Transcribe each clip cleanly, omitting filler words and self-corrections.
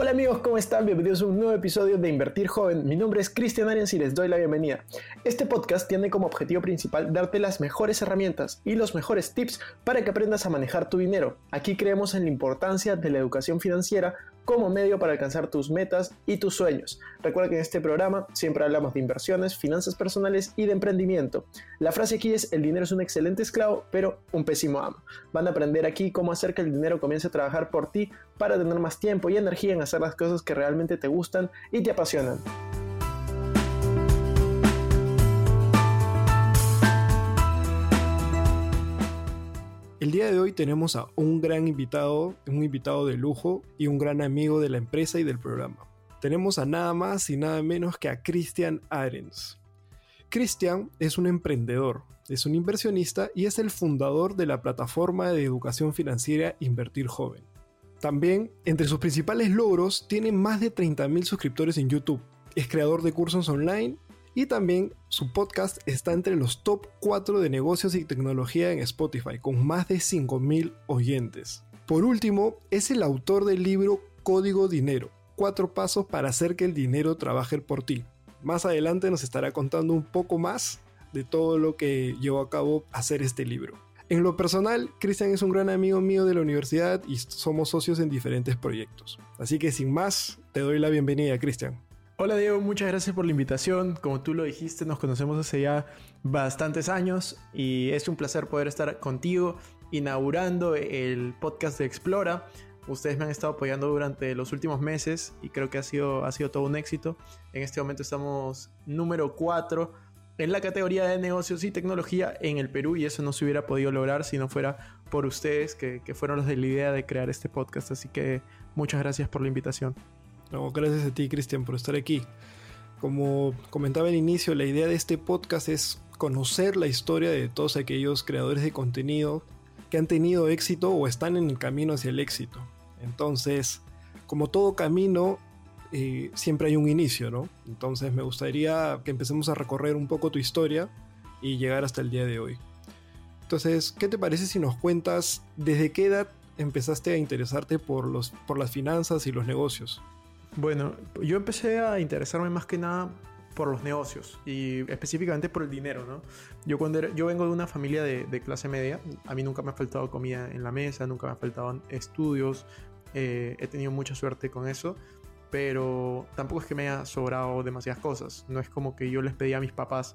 Hola amigos, ¿cómo están? Bienvenidos a un nuevo episodio de Invertir Joven. Mi nombre es Cristian Arians y les doy la bienvenida. Este podcast tiene como objetivo principal darte las mejores herramientas y los mejores tips para que aprendas a manejar tu dinero. Aquí creemos en la importancia de la educación financiera como medio para alcanzar tus metas y tus sueños. Recuerda que en este programa siempre hablamos de inversiones, finanzas personales y de emprendimiento. La frase aquí es: el dinero es un excelente esclavo, pero un pésimo amo. Van a aprender aquí cómo hacer que el dinero comience a trabajar por ti para tener más tiempo y energía en hacer las cosas que realmente te gustan y te apasionan. El día de hoy tenemos a un gran invitado, un invitado de lujo y un gran amigo de la empresa y del programa. Tenemos a nada más y nada menos que a Cristian Arens. Cristian es un emprendedor, es un inversionista y es el fundador de la plataforma de educación financiera Invertir Joven. También, entre sus principales logros, tiene más de 30.000 suscriptores en YouTube, es creador de cursos online y también su podcast está entre los top 4 de negocios y tecnología en Spotify, con más de 5.000 oyentes. Por último, es el autor del libro Código Dinero, 4 pasos para hacer que el dinero trabaje por ti. Más adelante nos estará contando un poco más de todo lo que llevó a cabo hacer este libro. En lo personal, Cristian es un gran amigo mío de la universidad y somos socios en diferentes proyectos. Así que sin más, te doy la bienvenida, Cristian. Hola Diego, muchas gracias por la invitación. Como tú lo dijiste, nos conocemos hace ya bastantes años y es un placer poder estar contigo inaugurando el podcast de Explora. Ustedes me han estado apoyando durante los últimos meses y creo que ha sido todo un éxito. En este momento estamos número 4. En la categoría de negocios y tecnología en el Perú, y eso no se hubiera podido lograr si no fuera por ustedes que fueron los de la idea de crear este podcast. Así que muchas gracias por la invitación. No, gracias a ti, Cristian, por estar aquí. Como comentaba al inicio, la idea de este podcast es conocer la historia de todos aquellos creadores de contenido que han tenido éxito o están en el camino hacia el éxito. Entonces, como todo camino, siempre hay un inicio, ¿no? Entonces me gustaría que empecemos a recorrer un poco tu historia y llegar hasta el día de hoy. Entonces, ¿qué te parece si nos cuentas desde qué edad empezaste a interesarte por las finanzas y los negocios? Bueno, yo empecé a interesarme más que nada por los negocios y específicamente por el dinero, ¿no? Yo vengo de una familia de clase media. A mí nunca me ha faltado comida en la mesa, nunca me han faltado estudios, he tenido mucha suerte con eso, pero tampoco es que me haya sobrado demasiadas cosas. No es como que yo les pedía a mis papás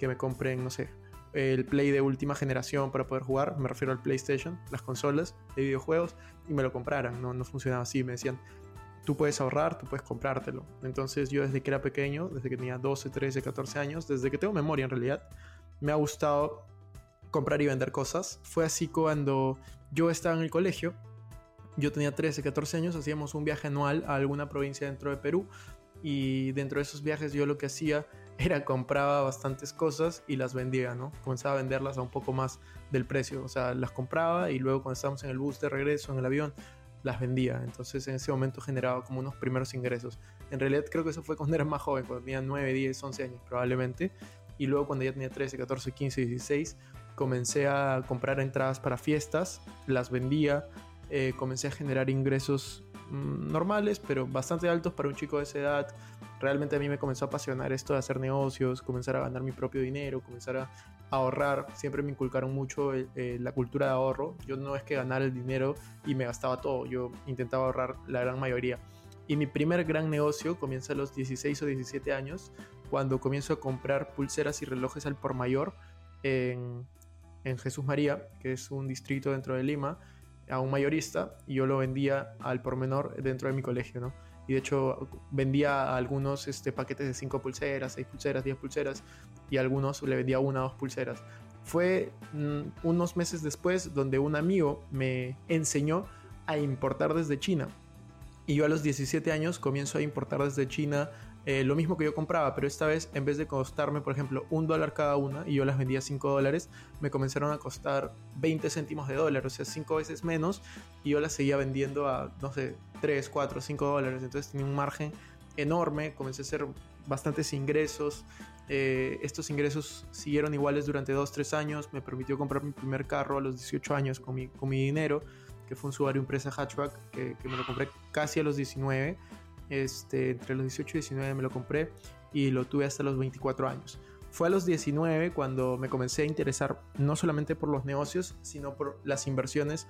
que me compren, no sé, el Play de última generación para poder jugar, me refiero al PlayStation, las consolas de videojuegos, y me lo compraran. No funcionaba así. Me decían: tú puedes ahorrar, tú puedes comprártelo. Entonces yo desde que era pequeño, desde que tenía 12, 13, 14 años, desde que tengo memoria en realidad, me ha gustado comprar y vender cosas. Fue así cuando yo estaba en el colegio. Yo tenía 13, 14 años, hacíamos un viaje anual a alguna provincia dentro de Perú, y dentro de esos viajes yo lo que hacía era compraba bastantes cosas y las vendía, ¿no? Comenzaba a venderlas a un poco más del precio, o sea, las compraba y luego cuando estábamos en el bus de regreso, en el avión, las vendía. Entonces en ese momento generaba como unos primeros ingresos. En realidad creo que eso fue cuando era más joven, cuando tenía 9, 10, 11 años probablemente, y luego cuando ya tenía 13, 14, 15, 16, comencé a comprar entradas para fiestas, las vendía. Comencé a generar ingresos normales, pero bastante altos para un chico de esa edad. Realmente a mí me comenzó a apasionar esto de hacer negocios, comenzar a ganar mi propio dinero, comenzar a ahorrar. Siempre me inculcaron mucho la cultura de ahorro. Yo no es que ganara el dinero y me gastaba todo, yo intentaba ahorrar la gran mayoría. Y mi primer gran negocio comienza a los 16 o 17 años, cuando comienzo a comprar pulseras y relojes al por mayor en Jesús María, que es un distrito dentro de Lima, a un mayorista, y yo lo vendía al por menor dentro de mi colegio, ¿no? Y de hecho vendía algunos paquetes de 5 pulseras, 6 pulseras, 10 pulseras, y a algunos le vendía 1 o 2 pulseras. Fue unos meses después donde un amigo me enseñó a importar desde China, y yo a los 17 años comienzo a importar desde China lo mismo que yo compraba, pero esta vez en vez de costarme, por ejemplo, $1 cada una, y yo las vendía a $5, me comenzaron a costar 20 céntimos de dólar, o sea, 5 veces menos, y yo las seguía vendiendo a, no sé, 3, 4, $5. Entonces tenía un margen enorme, comencé a hacer bastantes ingresos. Estos ingresos siguieron iguales durante 2, 3 años, me permitió comprar mi primer carro a los 18 años con mi dinero. que fue un Subaru Impreza Hatchback, que me lo compré casi a los 19, entre los 18 y 19 me lo compré y lo tuve hasta los 24 años. Fue a los 19 cuando me comencé a interesar no solamente por los negocios, sino por las inversiones,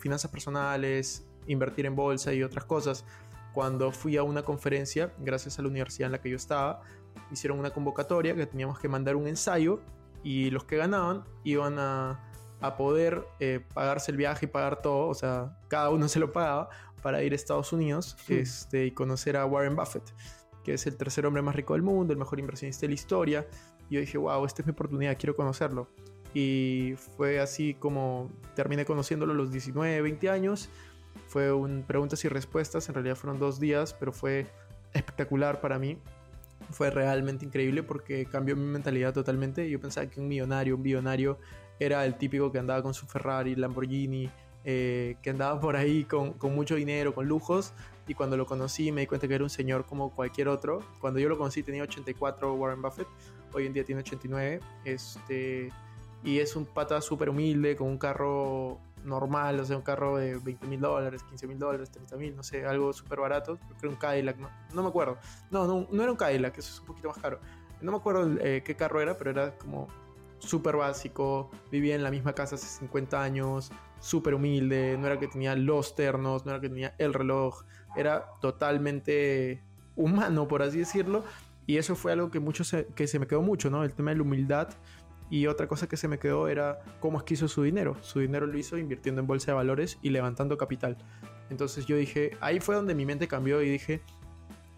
finanzas personales, invertir en bolsa y otras cosas. Cuando fui a una conferencia, gracias a la universidad en la que yo estaba, hicieron una convocatoria que teníamos que mandar un ensayo y los que ganaban iban a poder pagarse el viaje y pagar todo, o sea, cada uno se lo pagaba para ir a Estados Unidos y conocer a Warren Buffett, que es el tercer hombre más rico del mundo, el mejor inversionista de la historia. Y yo dije, wow, esta es mi oportunidad, quiero conocerlo. Y fue así como terminé conociéndolo a los 19, 20 años. Fue un preguntas y respuestas, en realidad fueron 2 días, pero fue espectacular para mí. Fue realmente increíble porque cambió mi mentalidad totalmente. Yo pensaba que un billonario era el típico que andaba con su Ferrari, Lamborghini, que andaba por ahí con mucho dinero, con lujos. Y cuando lo conocí me di cuenta que era un señor como cualquier otro. Cuando yo lo conocí tenía 84 Warren Buffett, hoy en día tiene 89, y es un pata súper humilde, con un carro normal, o sea, un carro de $20,000, $15,000, $30,000, no sé, algo súper barato. Creo que era un Cadillac, no me acuerdo. No era un Cadillac, eso es un poquito más caro. No me acuerdo qué carro era, pero era como súper básico. Vivía en la misma casa hace 50 años, súper humilde. No era que tenía los ternos, no era que tenía el reloj, era totalmente humano, por así decirlo. Y eso fue algo que se me quedó mucho, ¿no? El tema de la humildad. Y otra cosa que se me quedó era cómo es que hizo su dinero. Su dinero lo hizo invirtiendo en bolsa de valores y levantando capital. Entonces yo dije, ahí fue donde mi mente cambió y dije,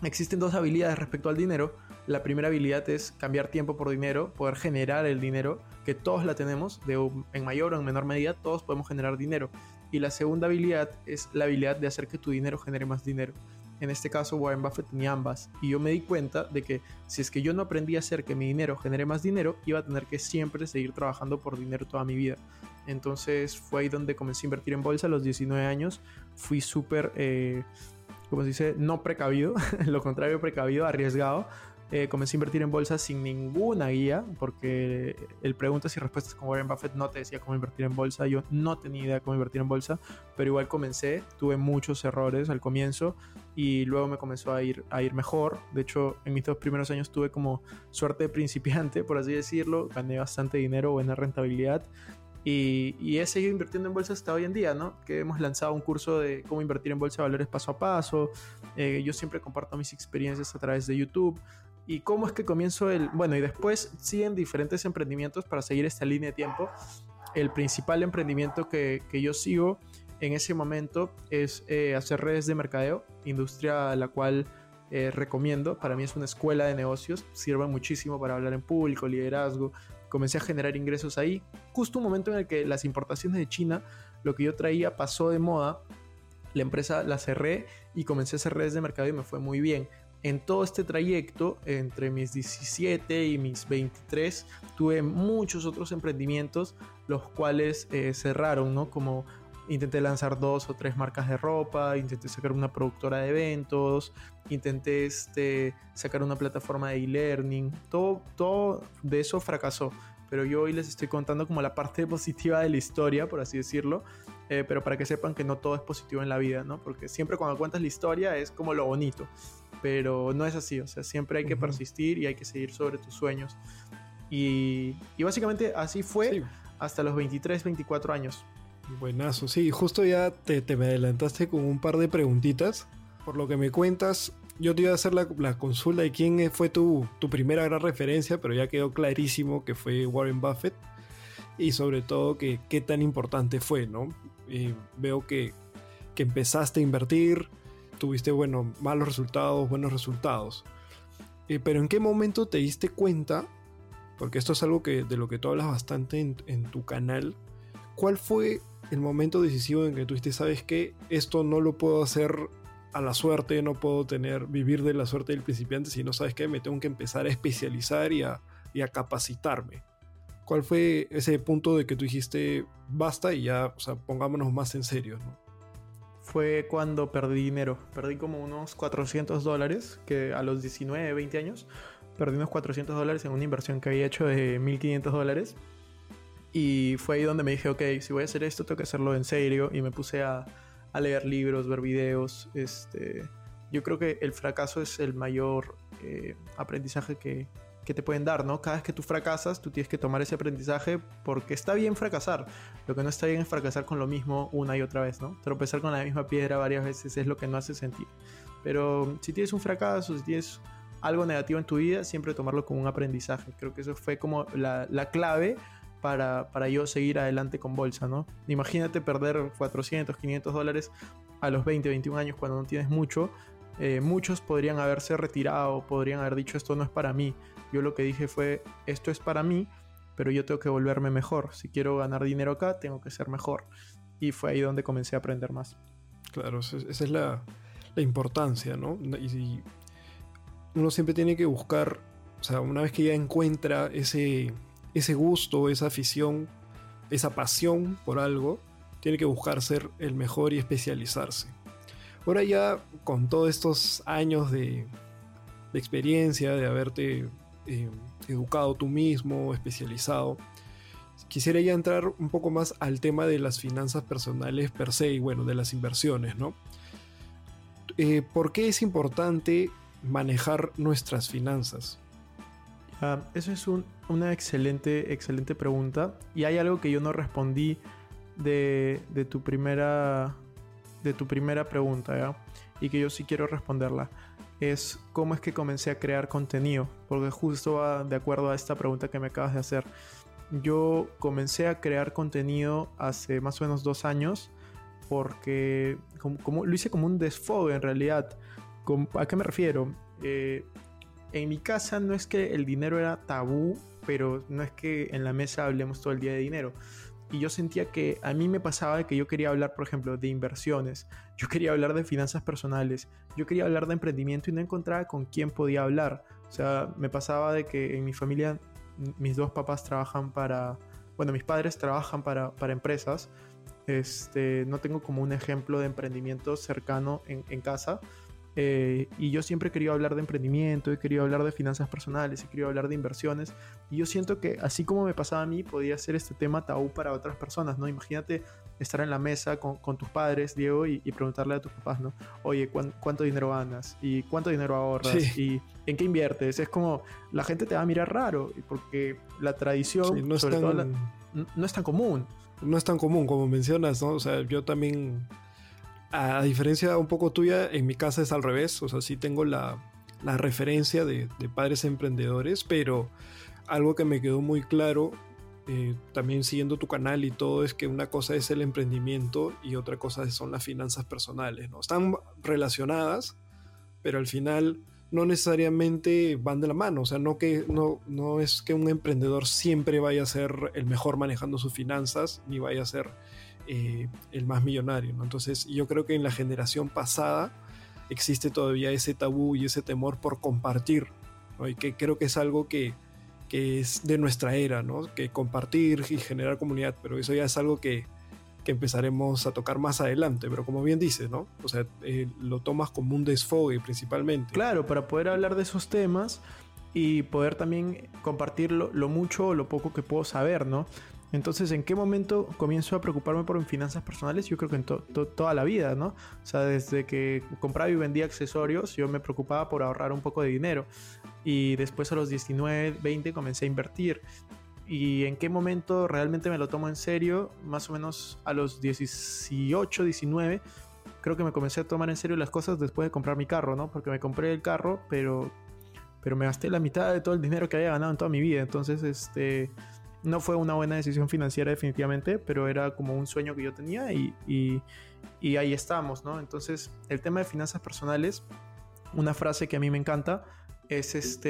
existen 2 habilidades respecto al dinero. La primera habilidad es cambiar tiempo por dinero, poder generar el dinero, que todos la tenemos, en mayor o en menor medida, todos podemos generar dinero. Y la segunda habilidad es la habilidad de hacer que tu dinero genere más dinero. En este caso Warren Buffett tenía ambas, y yo me di cuenta de que si es que yo no aprendí a hacer que mi dinero genere más dinero, iba a tener que siempre seguir trabajando por dinero toda mi vida. Entonces fue ahí donde comencé a invertir en bolsa a los 19 años. Fui súper, como se dice, no precavido, lo contrario, precavido, arriesgado. Comencé a invertir en bolsa sin ninguna guía, porque el preguntas y respuestas con Warren Buffett no te decía cómo invertir en bolsa. Yo no tenía idea cómo invertir en bolsa, pero igual comencé. Tuve muchos errores al comienzo y luego me comenzó a ir mejor. De hecho, en mis 2 primeros años tuve como suerte de principiante, por así decirlo. Gané bastante dinero, buena rentabilidad. Y he seguido invirtiendo en bolsa hasta hoy en día, ¿no? Que hemos lanzado un curso de cómo invertir en bolsa de valores paso a paso. Yo siempre comparto mis experiencias a través de YouTube. Y cómo es que comienzo y después siguen diferentes emprendimientos para seguir esta línea de tiempo. El principal emprendimiento que yo sigo en ese momento es hacer redes de mercadeo, industria a la cual recomiendo. Para mí es una escuela de negocios, sirve muchísimo para hablar en público, liderazgo. Comencé a generar ingresos ahí, justo un momento en el que las importaciones de China, lo que yo traía, pasó de moda. La empresa la cerré y comencé a hacer redes de mercado y me fue muy bien. En todo este trayecto, entre mis 17 y mis 23, tuve muchos otros emprendimientos, los cuales cerraron, ¿no? Como intenté lanzar 2 o 3 marcas de ropa, intenté sacar una productora de eventos, intenté sacar una plataforma de e-learning. Todo de eso fracasó, pero yo hoy les estoy contando como la parte positiva de la historia, por así decirlo, pero para que sepan que no todo es positivo en la vida, ¿no? Porque siempre cuando cuentas la historia es como lo bonito, pero no es así. O sea, siempre hay que persistir y hay que seguir sobre tus sueños. Y básicamente así fue hasta los 23, 24 años. Buenazo, sí, justo ya te me adelantaste con un par de preguntitas. Por lo que me cuentas, yo te iba a hacer la consulta de quién fue tu primera gran referencia, pero ya quedó clarísimo que fue Warren Buffett, y sobre todo que qué tan importante fue, ¿no? Veo que empezaste a invertir, tuviste, malos resultados, buenos resultados. Pero ¿en qué momento te diste cuenta? Porque esto es algo de lo que tú hablas bastante en tu canal. ¿Cuál fue el momento decisivo en que tú dijiste, sabes qué? Esto no lo puedo hacer a la suerte, no puedo vivir de la suerte del principiante, sino, ¿sabes qué? Me tengo que empezar a especializar y a capacitarme. ¿Cuál fue ese punto de que tú dijiste, basta y ya, o sea, pongámonos más en serio, ¿no? Fue cuando perdí dinero. Perdí como unos $400, que a los 19, 20 años, perdí unos $400 en una inversión que había hecho de $1,500. Y fue ahí donde me dije, ok, si voy a hacer esto, tengo que hacerlo en serio. Y me puse a leer libros, ver videos. Yo creo que el fracaso es el mayor aprendizaje que te pueden dar, ¿no? Cada vez que tú fracasas, tú tienes que tomar ese aprendizaje, porque está bien fracasar. Lo que no está bien es fracasar con lo mismo una y otra vez, ¿no? Tropezar con la misma piedra varias veces es lo que no hace sentido. Pero si tienes un fracaso, si tienes algo negativo en tu vida, siempre tomarlo como un aprendizaje. Creo que eso fue como la clave para yo seguir adelante con bolsa, ¿no? Imagínate perder $400, $500 a los 20, 21 años cuando no tienes mucho. Muchos podrían haberse retirado, podrían haber dicho esto no es para mí. Yo lo que dije fue, esto es para mí, pero yo tengo que volverme mejor. Si quiero ganar dinero acá, tengo que ser mejor. Y fue ahí donde comencé a aprender más. Claro, esa es la importancia, ¿no? Y uno siempre tiene que buscar, o sea, una vez que ya encuentra ese gusto, esa afición, esa pasión por algo, tiene que buscar ser el mejor y especializarse. Ahora ya con todos estos años de experiencia, de haberte educado tú mismo, especializado, quisiera ya entrar un poco más al tema de las finanzas personales per se y bueno, de las inversiones, ¿no? ¿Por qué es importante manejar nuestras finanzas? Eso es una excelente pregunta, y hay algo que yo no respondí de tu primera pregunta, ¿ya? Y que yo sí quiero responderla. Es cómo es que comencé a crear contenido, porque justo va de acuerdo a esta pregunta que me acabas de hacer. Yo comencé a crear contenido hace más o menos 2 años, porque lo hice como un desfogue en realidad. ¿A qué me refiero? En mi casa no es que el dinero era tabú, pero no es que en la mesa hablemos todo el día de dinero. Y yo sentía que a mí me pasaba que yo quería hablar, por ejemplo, de inversiones. Yo quería hablar de finanzas personales. Yo quería hablar de emprendimiento y no encontraba con quién podía hablar. O sea, me pasaba de que en mi familia mis 2 papás trabajan para... Bueno, mis padres trabajan para empresas. No tengo como un ejemplo de emprendimiento cercano en casa. Y yo siempre he querido hablar de emprendimiento, he querido hablar de finanzas personales, he querido hablar de inversiones, y yo siento que así como me pasaba a mí, podía ser este tema tabú para otras personas, ¿no? Imagínate estar en la mesa con tus padres, Diego, y preguntarle a tus papás, ¿no? Oye, ¿cuánto dinero ganas? ¿Y cuánto dinero ahorras? Sí. ¿Y en qué inviertes? Es como, la gente te va a mirar raro, porque la tradición, sí, no es tan común. No es tan común, como mencionas, ¿no? O sea, yo también... A diferencia un poco tuya, en mi casa es al revés. O sea, sí tengo la referencia de padres emprendedores, pero algo que me quedó muy claro, también siguiendo tu canal y todo, es que una cosa es el emprendimiento y otra cosa son las finanzas personales, ¿no? Están relacionadas, pero al final no necesariamente van de la mano. O sea, no es que un emprendedor siempre vaya a ser el mejor manejando sus finanzas, ni vaya a ser... el más millonario, ¿no? Entonces yo creo que en la generación pasada existe todavía ese tabú y ese temor por compartir, ¿no? Y que creo que es algo que es de nuestra era, ¿no? Que compartir y generar comunidad, pero eso ya es algo que empezaremos a tocar más adelante, pero como bien dices, ¿no? O sea, lo tomas como un desfogue principalmente. Claro, para poder hablar de esos temas y poder también compartir lo mucho o lo poco que puedo saber, ¿no? Entonces, ¿en qué momento comienzo a preocuparme por mis finanzas personales? Yo creo que en toda la vida, ¿no? O sea, desde que compraba y vendía accesorios, yo me preocupaba por ahorrar un poco de dinero. Y después a los 19, 20 comencé a invertir. ¿Y en qué momento realmente me lo tomo en serio? Más o menos a los 18, 19, creo que me comencé a tomar en serio las cosas después de comprar mi carro, ¿no? Porque me compré el carro, pero me gasté la mitad de todo el dinero que había ganado en toda mi vida. Entonces, no fue una buena decisión financiera definitivamente, pero era como un sueño que yo tenía y ahí estamos, ¿no? Entonces, el tema de finanzas personales, una frase que a mí me encanta es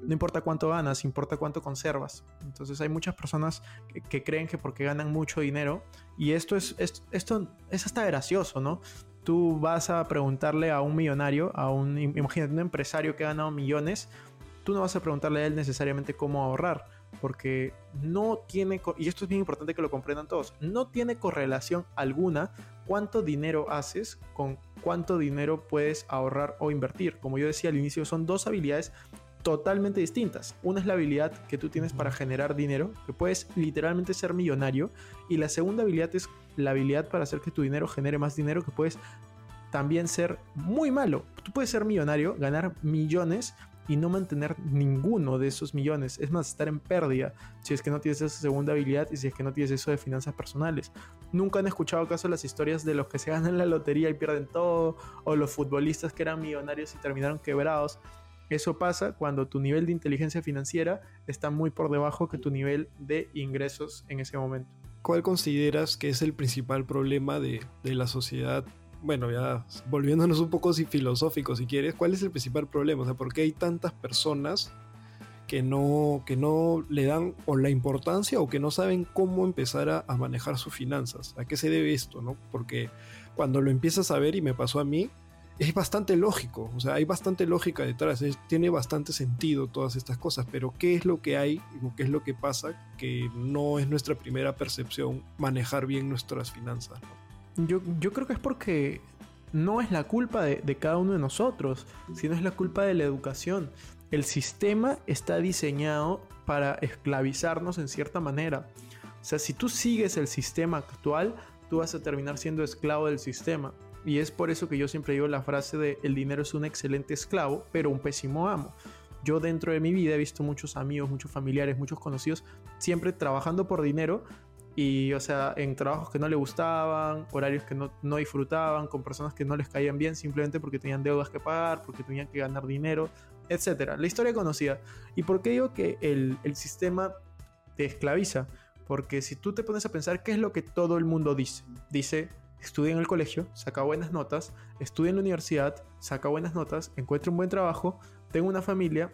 no importa cuánto ganas, importa cuánto conservas. Entonces, hay muchas personas que creen que porque ganan mucho dinero, y esto es hasta gracioso, ¿no? Tú vas a preguntarle a un millonario, imagínate, un empresario que ha ganado millones, tú no vas a preguntarle a él necesariamente cómo ahorrar, porque no tiene, y esto es bien importante que lo comprendan todos, no tiene correlación alguna cuánto dinero haces con cuánto dinero puedes ahorrar o invertir. Como yo decía al inicio, son 2 habilidades totalmente distintas. Una es la habilidad que tú tienes para generar dinero, que puedes literalmente ser millonario, y la segunda habilidad es la habilidad para hacer que tu dinero genere más dinero, que puedes también ser muy malo. Tú puedes ser millonario, ganar millones y no mantener ninguno de esos millones, es más, estar en pérdida si es que no tienes esa segunda habilidad y si es que no tienes eso de finanzas personales. ¿Nunca han escuchado acaso las historias de los que se ganan la lotería y pierden todo, o los futbolistas que eran millonarios y terminaron quebrados? Eso pasa cuando tu nivel de inteligencia financiera está muy por debajo que tu nivel de ingresos en ese momento. ¿Cuál consideras que es el principal problema de la sociedad? Bueno, ya volviéndonos un poco filosóficos si quieres, ¿cuál es el principal problema? O sea, ¿por qué hay tantas personas que no le dan o la importancia o que no saben cómo empezar a manejar sus finanzas? ¿A qué se debe esto, no? Porque cuando lo empiezas a ver, y me pasó a mí, es bastante lógico, o sea, hay bastante lógica detrás, tiene bastante sentido todas estas cosas, pero ¿qué es lo que hay o qué es lo que pasa que no es nuestra primera percepción manejar bien nuestras finanzas, ¿no? Yo creo que es porque no es la culpa de cada uno de nosotros, sino es la culpa de la educación. El sistema está diseñado para esclavizarnos en cierta manera. O sea, si tú sigues el sistema actual, tú vas a terminar siendo esclavo del sistema. Y es por eso que yo siempre digo la frase de el dinero es un excelente esclavo, pero un pésimo amo. Yo dentro de mi vida he visto muchos amigos, muchos familiares, muchos conocidos, siempre trabajando por dinero, y o sea, en trabajos que no le gustaban, horarios que no disfrutaban, con personas que no les caían bien simplemente porque tenían deudas que pagar, porque tenían que ganar dinero, etcétera. La historia conocida. ¿Y por qué digo que el sistema te esclaviza? Porque si tú te pones a pensar qué es lo que todo el mundo dice, estudia en el colegio, saca buenas notas, estudia en la universidad, saca buenas notas, encuentra un buen trabajo, tenga una familia,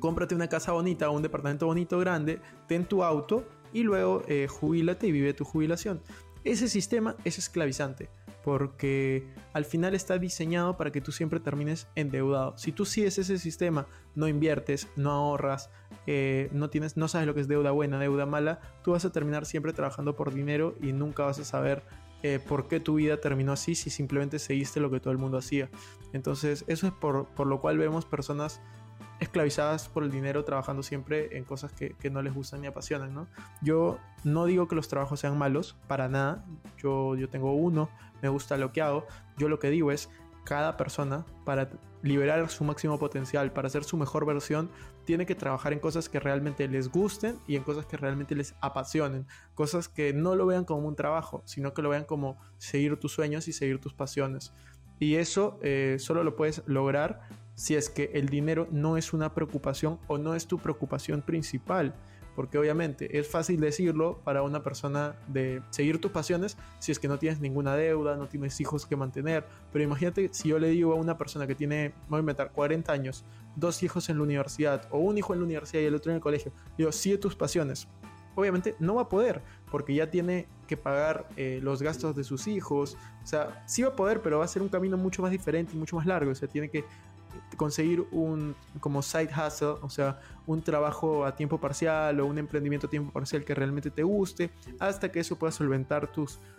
cómprate una casa bonita, un departamento bonito, grande, ten tu auto, y luego jubílate y vive tu jubilación. Ese sistema es esclavizante porque al final está diseñado para que tú siempre termines endeudado. Si tú sigues ese sistema, no inviertes, no ahorras, no sabes lo que es deuda buena, deuda mala, tú vas a terminar siempre trabajando por dinero y nunca vas a saber por qué tu vida terminó así si simplemente seguiste lo que todo el mundo hacía. Entonces eso es por lo cual vemos personas esclavizadas por el dinero, trabajando siempre en cosas que no les gustan ni apasionan, ¿no? Yo no digo que los trabajos sean malos, para nada. Yo tengo uno, me gusta lo que hago. Yo lo que digo es, cada persona, para liberar su máximo potencial, para ser su mejor versión, tiene que trabajar en cosas que realmente les gusten y en cosas que realmente les apasionen. Cosas que no lo vean como un trabajo, sino que lo vean como seguir tus sueños y seguir tus pasiones. Y eso solo lo puedes lograr si es que el dinero no es una preocupación o no es tu preocupación principal. Porque obviamente es fácil decirlo para una persona de seguir tus pasiones si es que no tienes ninguna deuda, no tienes hijos que mantener. Pero imagínate si yo le digo a una persona que tiene, voy a inventar, 40 años, 2 hijos en la universidad, o un hijo en la universidad y el otro en el colegio, digo, sigue tus pasiones. Obviamente no va a poder, porque ya tiene que pagar los gastos de sus hijos. O sea, sí va a poder, pero va a ser un camino mucho más diferente y mucho más largo. O sea, tiene que conseguir un como side hustle, o sea, un trabajo a tiempo parcial o un emprendimiento a tiempo parcial que realmente te guste, hasta que eso pueda solventar tus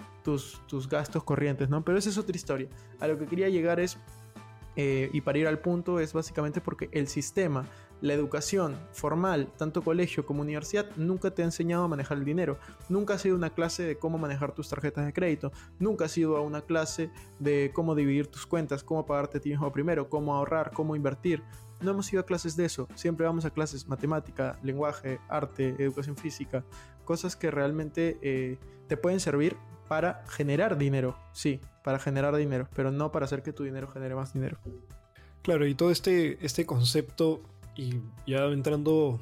gastos corrientes, ¿no? Pero esa es otra historia. A lo que quería llegar es, y para ir al punto, es básicamente porque el sistema, la educación formal, tanto colegio como universidad, nunca te ha enseñado a manejar el dinero. Nunca has ido a una clase de cómo manejar tus tarjetas de crédito. Nunca has ido a una clase de cómo dividir tus cuentas, cómo pagarte a ti mismo primero, cómo ahorrar, cómo invertir. No hemos ido a clases de eso. Siempre vamos a clases matemática, lenguaje, arte, educación física. Cosas que realmente te pueden servir para generar dinero. Sí, para generar dinero, pero no para hacer que tu dinero genere más dinero. Claro, y todo este concepto. Y ya entrando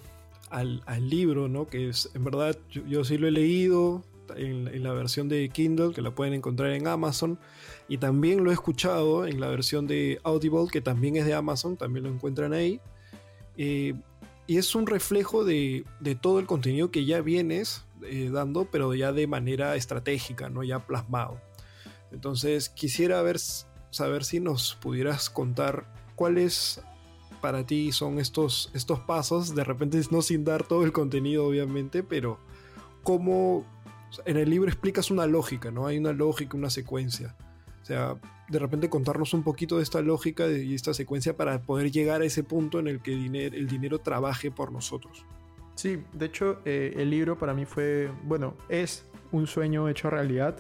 al libro, ¿no? Que es, en verdad, yo sí lo he leído en la versión de Kindle, que la pueden encontrar en Amazon. Y también lo he escuchado en la versión de Audible, que también es de Amazon, también lo encuentran ahí. Y es un reflejo de todo el contenido que ya vienes dando, pero ya de manera estratégica, ¿no? Ya plasmado. Entonces, quisiera saber si nos pudieras contar cuál es, para ti son estos pasos, de repente no sin dar todo el contenido obviamente, pero cómo en el libro explicas una lógica, ¿no? Hay una lógica, una secuencia. sea, de repente contarnos un poquito de esta lógica y esta secuencia para poder llegar a ese punto en el que el dinero trabaje por nosotros. Sí, de hecho, el libro para mí fue, bueno, es un sueño hecho realidad.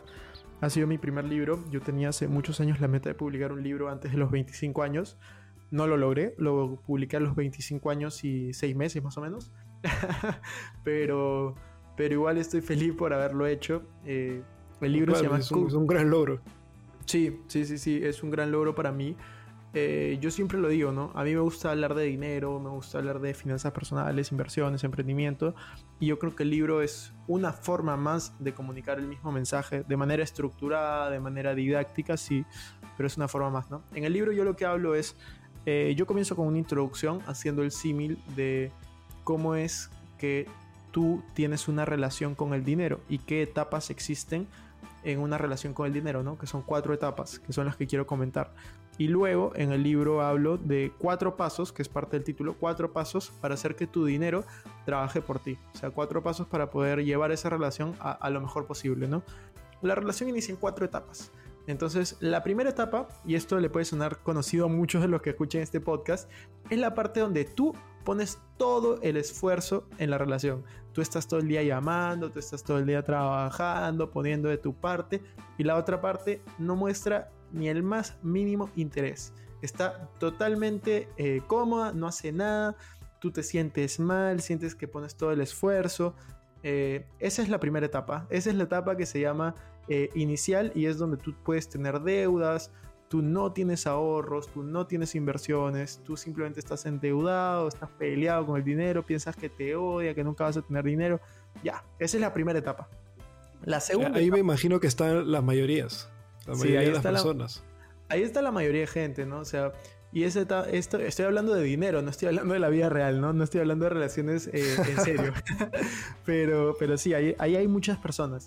Ha sido mi primer libro. Yo tenía hace muchos años la meta de publicar un libro antes de los 25 años. No lo logré, lo publiqué a los 25 años y 6 meses más o menos. pero igual estoy feliz por haberlo hecho. El libro claro, se llama... Es un gran logro. Sí, es un gran logro para mí. Yo siempre lo digo, ¿no? A mí me gusta hablar de dinero, me gusta hablar de finanzas personales, inversiones, emprendimiento, y yo creo que el libro es una forma más de comunicar el mismo mensaje de manera estructurada, de manera didáctica, sí, pero es una forma más, ¿no? En el libro yo lo que hablo es, yo comienzo con una introducción haciendo el símil de cómo es que tú tienes una relación con el dinero y qué etapas existen en una relación con el dinero, ¿no? Que son 4 etapas, que son las que quiero comentar. Y luego en el libro hablo de 4 pasos, que es parte del título, 4 pasos para hacer que tu dinero trabaje por ti. O sea, 4 pasos para poder llevar esa relación a lo mejor posible, ¿no? La relación inicia en 4 etapas. Entonces, la primera etapa, y esto le puede sonar conocido a muchos de los que escuchen este podcast, es la parte donde tú pones todo el esfuerzo en la relación. Tú estás todo el día llamando, tú estás todo el día trabajando, poniendo de tu parte, y la otra parte no muestra ni el más mínimo interés. Está totalmente cómoda, no hace nada, tú te sientes mal, sientes que pones todo el esfuerzo. Esa es la primera etapa. Esa es la etapa que se llama inicial, y es donde tú puedes tener deudas, tú no tienes ahorros, tú no tienes inversiones, tú simplemente estás endeudado, estás peleado con el dinero, piensas que te odia, que nunca vas a tener dinero. Ya, esa es la primera etapa. La segunda etapa, me imagino que están las mayorías. La mayoría de las personas. Ahí está la mayoría de gente, ¿no? O sea, y estoy hablando de dinero, no estoy hablando de la vida real, ¿no? No estoy hablando de relaciones en serio. pero sí, ahí hay muchas personas.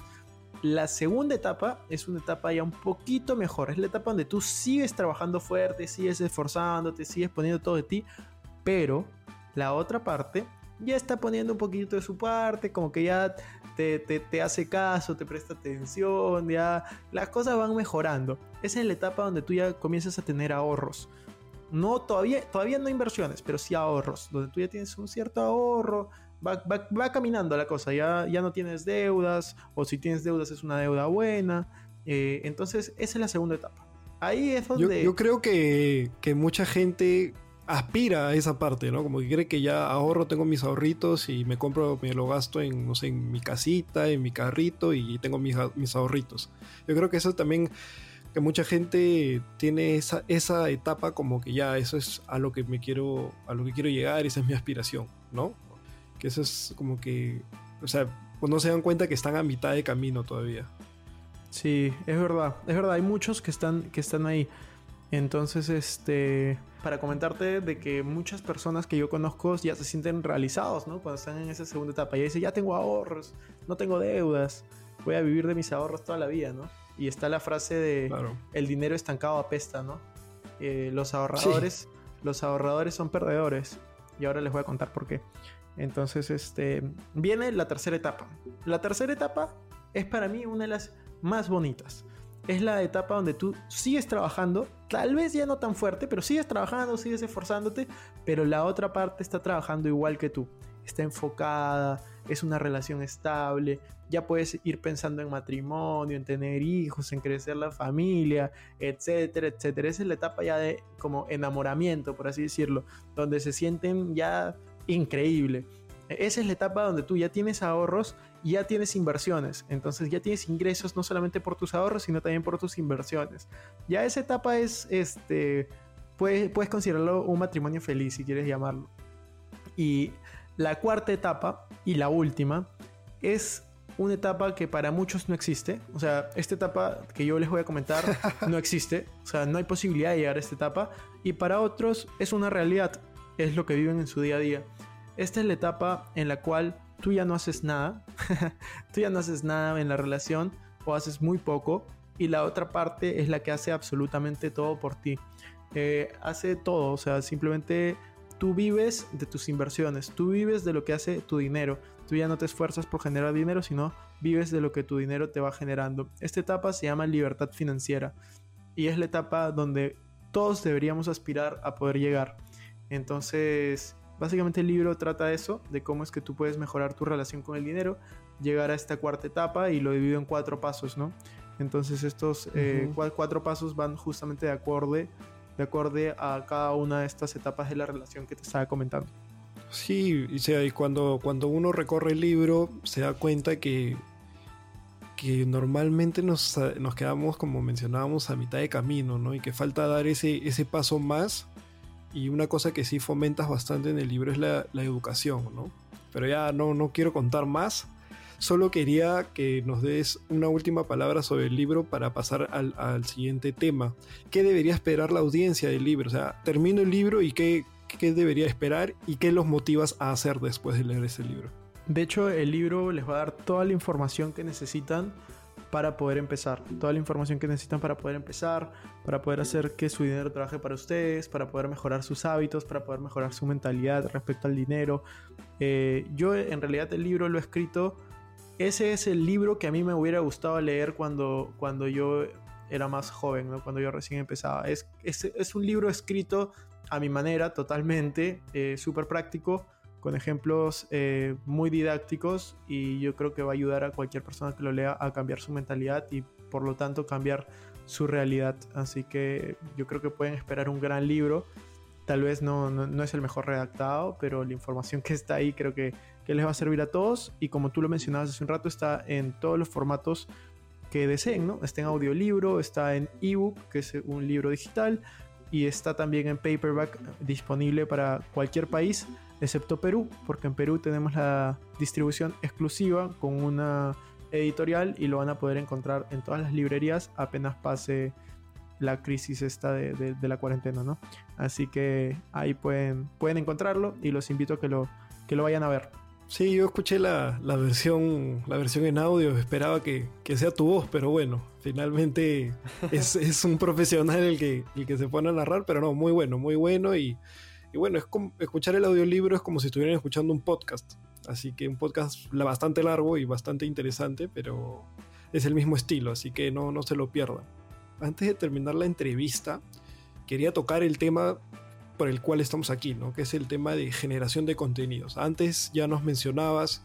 La segunda etapa es una etapa ya un poquito mejor. Es la etapa donde tú sigues trabajando fuerte, sigues esforzándote, sigues poniendo todo de ti, pero la otra parte ya está poniendo un poquito de su parte, como que ya te hace caso, te presta atención, ya las cosas van mejorando. Esa es la etapa donde tú ya comienzas a tener ahorros. No, todavía no inversiones, pero sí ahorros, donde tú ya tienes un cierto ahorro, va caminando la cosa, ya no tienes deudas, o si tienes deudas es una deuda buena. Entonces esa es la segunda etapa. Ahí es donde... Yo creo que mucha gente aspira a esa parte, ¿no? Como que cree que ya ahorro, tengo mis ahorritos y me lo gasto en, no sé, en mi casita, en mi carrito, y tengo mis ahorritos. Yo creo que eso también, que mucha gente tiene esa etapa como que ya eso es a lo que quiero llegar, esa es mi aspiración, ¿no? Que eso es como que, o sea, pues no se dan cuenta que están a mitad de camino todavía. Sí, es verdad, hay muchos que están ahí. Entonces, para comentarte de que muchas personas que yo conozco ya se sienten realizados, ¿no? Cuando están en esa segunda etapa, ya dicen, ya tengo ahorros, no tengo deudas, voy a vivir de mis ahorros toda la vida, ¿no? Y está la frase de, claro, el dinero estancado apesta, ¿no? Los ahorradores son perdedores. Y ahora les voy a contar por qué. Entonces, viene la tercera etapa. La tercera etapa es para mí una de las más bonitas. Es la etapa donde tú sigues trabajando, tal vez ya no tan fuerte, pero sigues trabajando, sigues esforzándote, pero la otra parte está trabajando igual que tú. Está enfocada, es una relación estable, ya puedes ir pensando en matrimonio, en tener hijos, en crecer la familia, etcétera, etcétera. Esa es la etapa ya de como enamoramiento, por así decirlo, donde se sienten ya increíble. Esa es la etapa donde tú ya tienes ahorros, ya tienes inversiones, entonces ya tienes ingresos no solamente por tus ahorros, sino también por tus inversiones. Ya esa etapa es, puedes considerarlo un matrimonio feliz, si quieres llamarlo. Y la cuarta etapa, y la última, es una etapa que para muchos no existe. O sea, esta etapa que yo les voy a comentar no existe, o sea, no hay posibilidad de llegar a esta etapa, y para otros es una realidad, es lo que viven en su día a día. Esta es la etapa en la cual tú ya no haces nada, tú ya no haces nada en la relación o haces muy poco, y la otra parte es la que hace absolutamente todo por ti. Hace todo, o sea, simplemente tú vives de tus inversiones, tú vives de lo que hace tu dinero, tú ya no te esfuerzas por generar dinero, sino vives de lo que tu dinero te va generando. Esta etapa se llama libertad financiera. y es la etapa donde todos deberíamos aspirar a poder llegar. Entonces, básicamente el libro trata de eso, de cómo es que tú puedes mejorar tu relación con el dinero, llegar a esta cuarta etapa, y lo divido en 4 pasos, ¿no? Entonces estos 4 pasos van justamente de acorde a cada una de estas etapas de la relación que te estaba comentando. Sí, o sea, y cuando uno recorre el libro se da cuenta que normalmente nos quedamos, como mencionábamos, a mitad de camino, ¿no? Y que falta dar ese paso más. Y una cosa que sí fomentas bastante en el libro es la educación, ¿no? Pero ya no quiero contar más. Solo quería que nos des una última palabra sobre el libro para pasar al siguiente tema. ¿Qué debería esperar la audiencia del libro? O sea, termino el libro y ¿qué debería esperar y qué los motivas a hacer después de leer ese libro? De hecho, el libro les va a dar toda la información que necesitan para poder empezar. Toda la información que necesitan para poder empezar, para poder hacer que su dinero trabaje para ustedes, para poder mejorar sus hábitos, para poder mejorar su mentalidad respecto al dinero. Yo, en realidad, el libro lo he escrito... Ese es el libro que a mí me hubiera gustado leer cuando yo era más joven, ¿no? Cuando yo recién empezaba. Es un libro escrito a mi manera, totalmente, súper práctico, con ejemplos muy didácticos, y yo creo que va a ayudar a cualquier persona que lo lea a cambiar su mentalidad y por lo tanto cambiar su realidad. Así que yo creo que pueden esperar un gran libro. Tal vez no es el mejor redactado, pero la información que está ahí creo que les va a servir a todos. Y como tú lo mencionabas hace un rato, está en todos los formatos que deseen, ¿no? Está en audiolibro, está en ebook, que es un libro digital, y está también en paperback, disponible para cualquier país excepto Perú, porque en Perú tenemos la distribución exclusiva con una editorial y lo van a poder encontrar en todas las librerías apenas pase la crisis esta de la cuarentena, ¿no? Así que ahí pueden encontrarlo y los invito a que lo vayan a ver. Sí, yo escuché la versión en audio, esperaba que sea tu voz, pero bueno, finalmente es un profesional el que se pone a narrar, pero no, muy bueno y bueno, es como escuchar el audiolibro, es como si estuvieran escuchando un podcast, así que un podcast bastante largo y bastante interesante, pero es el mismo estilo, así que no se lo pierdan. Antes de terminar la entrevista, quería tocar el tema por el cual estamos aquí, ¿no? Que es el tema de generación de contenidos. Antes ya nos mencionabas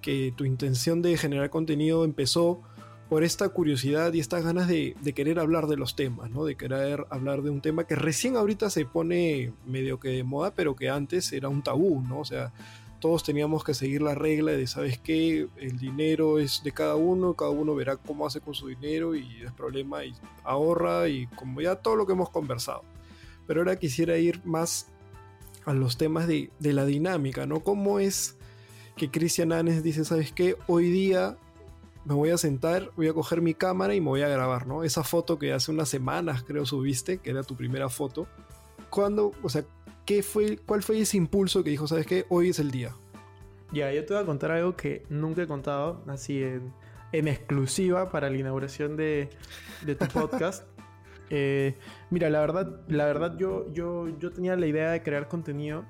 que tu intención de generar contenido empezó por esta curiosidad y estas ganas de querer hablar de los temas, ¿no? De querer hablar de un tema que recién ahorita se pone medio que de moda, pero que antes era un tabú, ¿no? O sea, todos teníamos que seguir la regla de, ¿sabes qué? El dinero es de cada uno verá cómo hace con su dinero y es problema y ahorra y como ya todo lo que hemos conversado. Pero ahora quisiera ir más a los temas de la dinámica, ¿no? ¿Cómo es que Cristian Arens dice, ¿sabes qué? Hoy día me voy a sentar, voy a coger mi cámara y me voy a grabar, ¿no? Esa foto que hace unas semanas, creo, subiste, que era tu primera foto. ¿Cuándo, o sea, cuál fue ese impulso que dijo, ¿sabes qué? Hoy es el día. Ya, yo te voy a contar algo que nunca he contado, así en exclusiva para la inauguración de tu podcast. Mira, la verdad yo tenía la idea de crear contenido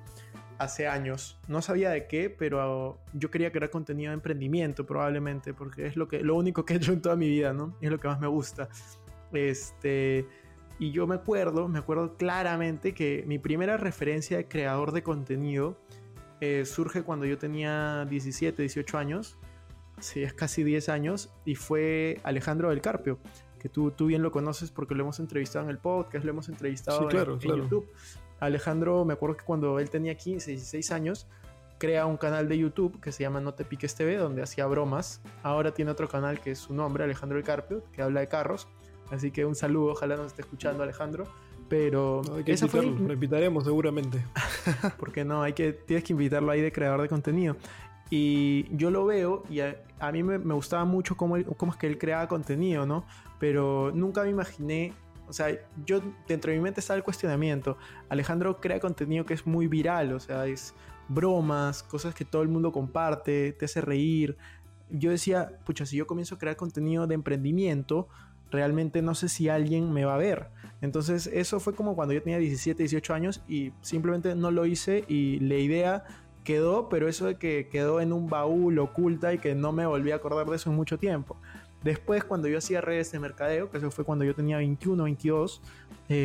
hace años. No sabía de qué, pero yo quería crear contenido de emprendimiento probablemente, porque es lo único que he hecho en toda mi vida, ¿no? Es lo que más me gusta. Y yo me acuerdo claramente que mi primera referencia de creador de contenido surge cuando yo tenía 17, 18 años. Sí, es casi 10 años. Y fue Alejandro del Carpio, que tú bien lo conoces porque lo hemos entrevistado en el podcast, lo hemos entrevistado en YouTube. Alejandro, me acuerdo que cuando él tenía 15, 16 años, crea un canal de YouTube que se llama No te piques TV, donde hacía bromas. Ahora tiene otro canal que es su nombre, Alejandro del Carpio, que habla de carros. Así que un saludo, ojalá nos esté escuchando Alejandro. Pero no, hay que invitarlo, lo invitaremos seguramente. Porque no, tienes que invitarlo ahí de creador de contenido. Y yo lo veo y a mí me gustaba mucho cómo es que él creaba contenido, ¿no? Pero nunca me imaginé, o sea, yo dentro de mi mente estaba el cuestionamiento. Alejandro crea contenido que es muy viral, o sea, es bromas, cosas que todo el mundo comparte, te hace reír. Yo decía, pucha, si yo comienzo a crear contenido de emprendimiento, realmente no sé si alguien me va a ver. Entonces eso fue como cuando yo tenía 17, 18 años y simplemente no lo hice y la idea quedó, pero eso de que quedó en un baúl oculta y que no me volví a acordar de eso en mucho tiempo. Después, cuando yo hacía redes de mercadeo, que eso fue cuando yo tenía 21, 22,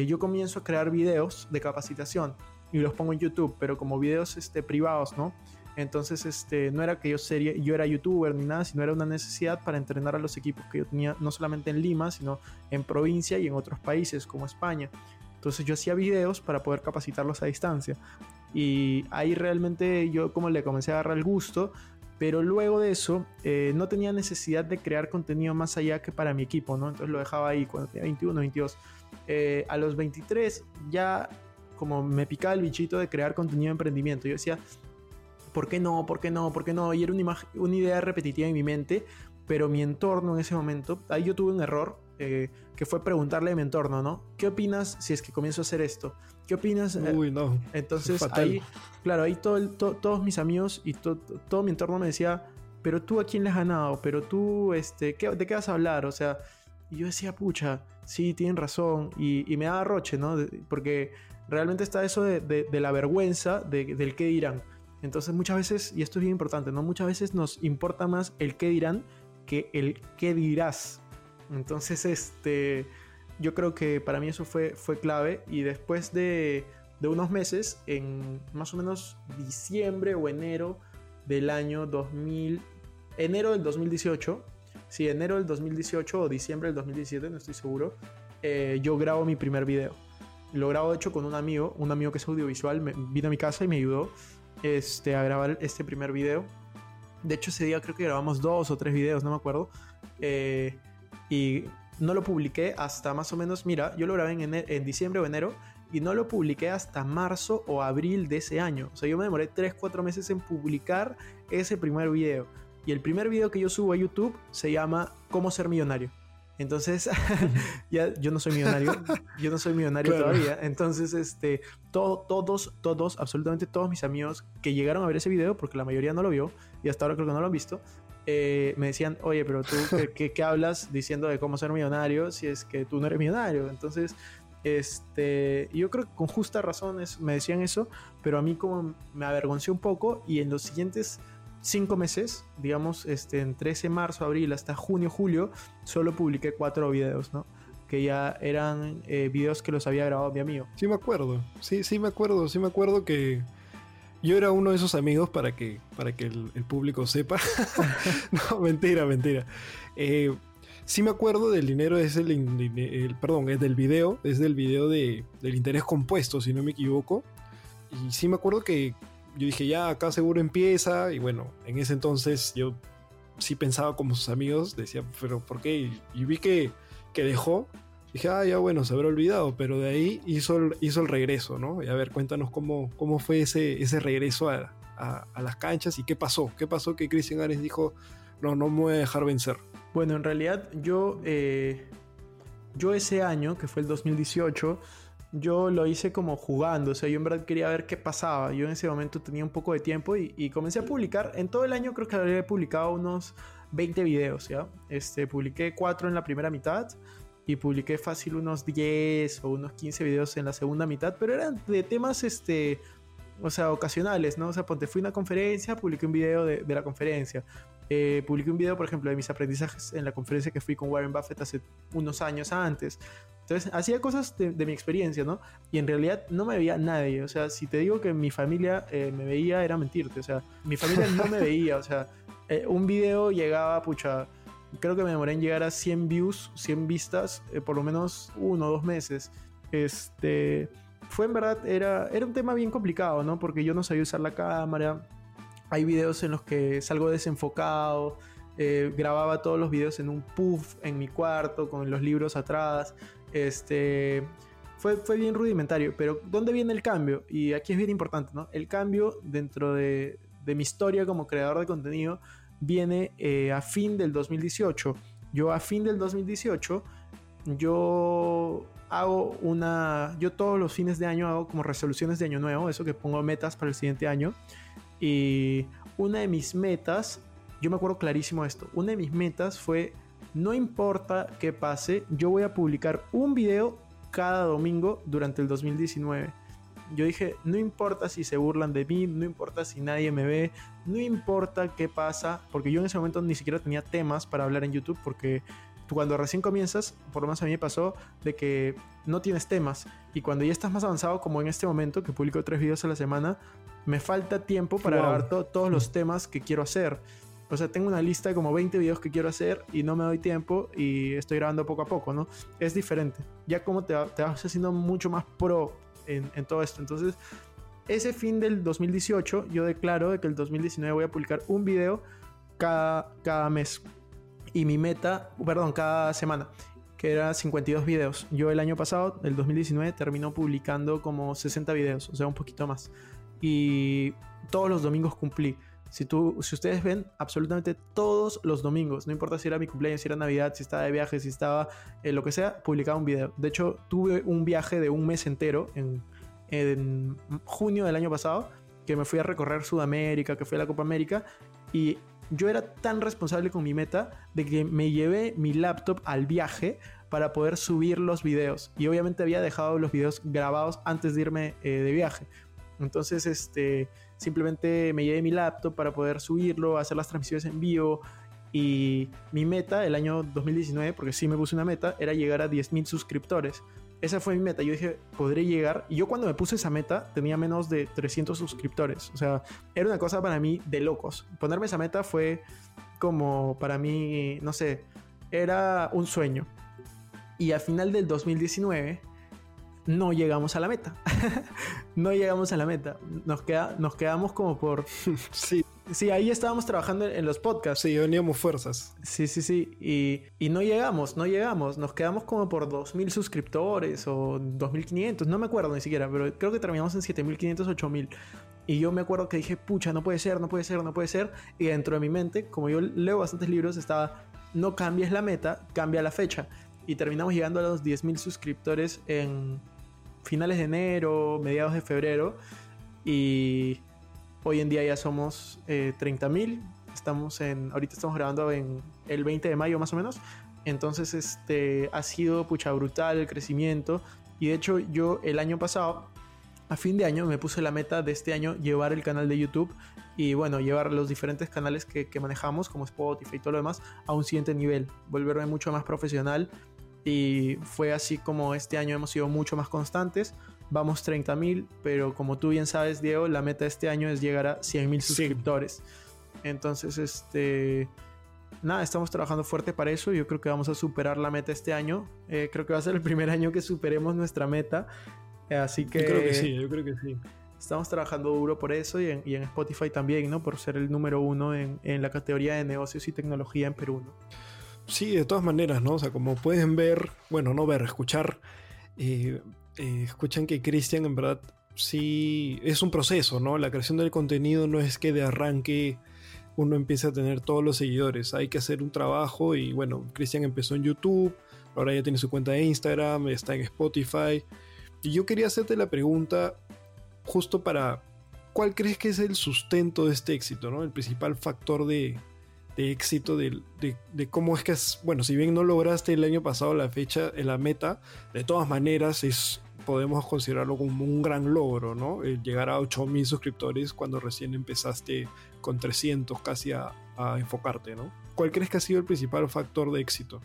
yo comienzo a crear videos de capacitación y los pongo en YouTube, pero como videos privados, ¿no? Entonces no era que yo era youtuber ni nada, sino era una necesidad para entrenar a los equipos que yo tenía, no solamente en Lima, sino en provincia y en otros países como España. Entonces yo hacía videos para poder capacitarlos a distancia. Y ahí realmente yo como le comencé a agarrar el gusto, pero luego de eso no tenía necesidad de crear contenido más allá que para mi equipo, ¿no? Entonces lo dejaba ahí cuando tenía 21, 22. A los 23 ya como me picaba el bichito de crear contenido de emprendimiento. Yo decía, ¿por qué no? ¿Por qué no? ¿Por qué no? Y era una idea repetitiva en mi mente, pero mi entorno en ese momento, ahí yo tuve un error, que fue preguntarle a mi entorno, ¿no? ¿Qué opinas si es que comienzo a hacer esto? ¿Qué opinas? Uy, no. Entonces ahí, claro, ahí todos mis amigos y todo mi entorno me decía, pero tú, ¿a quién le has ganado? Pero tú, ¿de qué vas a hablar? O sea, y yo decía, pucha, sí, tienen razón, y me daba roche, ¿no? Porque realmente está eso de la vergüenza del qué dirán. Entonces muchas veces, y esto es bien importante, ¿no? Muchas veces nos importa más el qué dirán que el qué dirás. Entonces yo creo que para mí eso fue clave. Y después de unos meses, en más o menos diciembre o enero del año 2000, enero del 2018, sí, enero del 2018 o diciembre del 2017, no estoy seguro, yo grabo mi primer video. Lo grabo de hecho con un amigo que es audiovisual, vino a mi casa y me ayudó a grabar este primer video. De hecho ese día creo que grabamos 2 o 3 videos, no me acuerdo, y no lo publiqué hasta más o menos, mira, yo lo grabé en diciembre o enero y no lo publiqué hasta marzo o abril de ese año. O sea, yo me demoré 3-4 meses en publicar ese primer video, y el primer video que yo subo a YouTube se llama ¿Cómo ser millonario? Entonces, ya, yo no soy millonario claro. Todavía. Entonces, todos, absolutamente todos mis amigos que llegaron a ver ese video, porque la mayoría no lo vio, y hasta ahora creo que no lo han visto, me decían, oye, pero tú, ¿qué hablas diciendo de cómo ser millonario si es que tú no eres millonario? Entonces, yo creo que con justas razones me decían eso, pero a mí como me avergoncé un poco, y en los siguientes 5 meses, digamos, entre ese marzo, abril hasta junio, julio, solo publiqué 4 videos, ¿no? Que ya eran videos que los había grabado mi amigo. Sí me acuerdo, sí me acuerdo que yo era uno de esos amigos, para que el público sepa. No, mentira. Sí me acuerdo del dinero, es del video del interés compuesto, si no me equivoco. Y sí me acuerdo que yo dije, ya, acá seguro empieza. Y bueno, en ese entonces yo sí pensaba como sus amigos. Decía, pero ¿por qué? Y vi que dejó. Dije, ah, ya bueno, se habrá olvidado. Pero de ahí hizo el regreso, ¿no? Y a ver, cuéntanos cómo fue ese regreso a las canchas. Y qué pasó que Cristian Arians dijo, no me voy a dejar vencer. Bueno, en realidad yo ese año, que fue el 2018... yo lo hice como jugando. O sea, yo en verdad quería ver qué pasaba. Yo en ese momento tenía un poco de tiempo y comencé a publicar. En todo el año creo que había publicado unos 20 videos, ¿ya? Publiqué 4 en la primera mitad y publiqué fácil unos 10 o unos 15 videos en la segunda mitad, pero eran de temas, o sea, ocasionales, ¿no? O sea, ponte, fui a una conferencia, publiqué un video de la conferencia. Publiqué un video, por ejemplo, de mis aprendizajes en la conferencia que fui con Warren Buffett hace unos años antes. Entonces, hacía cosas de mi experiencia, ¿no? Y en realidad no me veía nadie. O sea, si te digo que mi familia me veía, era mentirte. O sea, mi familia no me veía. O sea, un video llegaba, pucha, creo que me demoré en llegar a 100 views, 100 vistas, por lo menos 1 o 2 meses. Fue en verdad, era un tema bien complicado, ¿no? Porque yo no sabía usar la cámara. Hay videos en los que salgo desenfocado. Grababa todos los videos en un puff en mi cuarto, con los libros atrás. Fue bien rudimentario, pero ¿dónde viene el cambio? Y aquí es bien importante, ¿no? El cambio dentro de mi historia como creador de contenido viene a fin del 2018. Yo a fin del 2018, yo todos los fines de año hago como resoluciones de año nuevo, eso que pongo metas para el siguiente año. Y una de mis metas, yo me acuerdo clarísimo esto, una de mis metas fue: no importa qué pase, yo voy a publicar un video cada domingo durante el 2019. Yo dije, no importa si se burlan de mí, no importa si nadie me ve, no importa qué pasa, porque yo en ese momento ni siquiera tenía temas para hablar en YouTube, porque cuando recién comienzas, por lo menos a mí me pasó, de que no tienes temas, y cuando ya estás más avanzado, como en este momento, que publico 3 videos a la semana, me falta tiempo para grabar todos los temas que quiero hacer. O sea, tengo una lista de como 20 videos que quiero hacer y no me doy tiempo y estoy grabando poco a poco, ¿no? Es diferente. Ya como te vas haciendo mucho más pro en todo esto. Entonces, ese fin del 2018, yo declaro de que el 2019 voy a publicar un video cada mes. Y mi meta, perdón, cada semana, que era 52 videos. Yo el año pasado, el 2019, terminó publicando como 60 videos, o sea, un poquito más. Y todos los domingos cumplí. Si ustedes ven, absolutamente todos los domingos, no importa si era mi cumpleaños, si era Navidad, si estaba de viaje, si estaba lo que sea, publicaba un video. De hecho, tuve un viaje de un mes entero en junio del año pasado, que me fui a recorrer Sudamérica, que fui a la Copa América, y yo era tan responsable con mi meta de que me llevé mi laptop al viaje para poder subir los videos. Y obviamente había dejado los videos grabados antes de irme de viaje. Entonces, simplemente me llevé mi laptop para poder subirlo, hacer las transmisiones en vivo. Y mi meta el año 2019, porque sí me puse una meta, era llegar a 10.000 suscriptores. Esa fue mi meta. Yo dije, podré llegar. Y yo cuando me puse esa meta tenía menos de 300 suscriptores. O sea, era una cosa para mí de locos. Ponerme esa meta fue como para mí, no sé, era un sueño. Y al final del 2019... no llegamos a la meta. No llegamos a la meta. Nos quedamos como por... Sí. Sí, ahí estábamos trabajando en los podcasts. Sí, uníamos fuerzas. Sí. Y no llegamos. Nos quedamos como por 2.000 suscriptores o 2.500. No me acuerdo ni siquiera, pero creo que terminamos en 7.500, 8.000. Y yo me acuerdo que dije, pucha, no puede ser. Y dentro de mi mente, como yo leo bastantes libros, estaba, no cambies la meta, cambia la fecha. Y terminamos llegando a los 10.000 suscriptores en finales de enero, mediados de febrero. Y hoy en día ya somos 30.000. Ahorita estamos grabando en el 20 de mayo más o menos. Entonces ha sido brutal el crecimiento. Y de hecho yo el año pasado, a fin de año, me puse la meta de este año llevar el canal de YouTube. Y bueno, llevar los diferentes canales que manejamos, como Spotify y todo lo demás, a un siguiente nivel. Volverme mucho más profesional. Y fue así como este año hemos sido mucho más constantes. Vamos 30.000, pero como tú bien sabes, Diego, la meta de este año es llegar a 100.000 suscriptores. Sí. Entonces, nada, estamos trabajando fuerte para eso. Yo creo que vamos a superar la meta este año. Creo que va a ser el primer año que superemos nuestra meta. Así que... Yo creo que sí. Estamos trabajando duro por eso y en Spotify también, ¿no? Por ser el número 1 en la categoría de negocios y tecnología en Perú, ¿no? Sí, de todas maneras, ¿no? O sea, como pueden ver, bueno, no ver, escuchar, escuchan que Cristian en verdad sí es un proceso, ¿no? La creación del contenido no es que de arranque uno empiece a tener todos los seguidores, hay que hacer un trabajo y bueno, Cristian empezó en YouTube, ahora ya tiene su cuenta de Instagram, está en Spotify y yo quería hacerte la pregunta justo para, ¿cuál crees que es el sustento de este éxito, ¿no? El principal factor de éxito de cómo es que has, bueno, si bien no lograste el año pasado la fecha, la meta, de todas maneras podemos considerarlo como un gran logro, ¿no? El llegar a 8.000 suscriptores cuando recién empezaste con 300 casi a enfocarte, ¿no? ¿Cuál crees que ha sido el principal factor de éxito?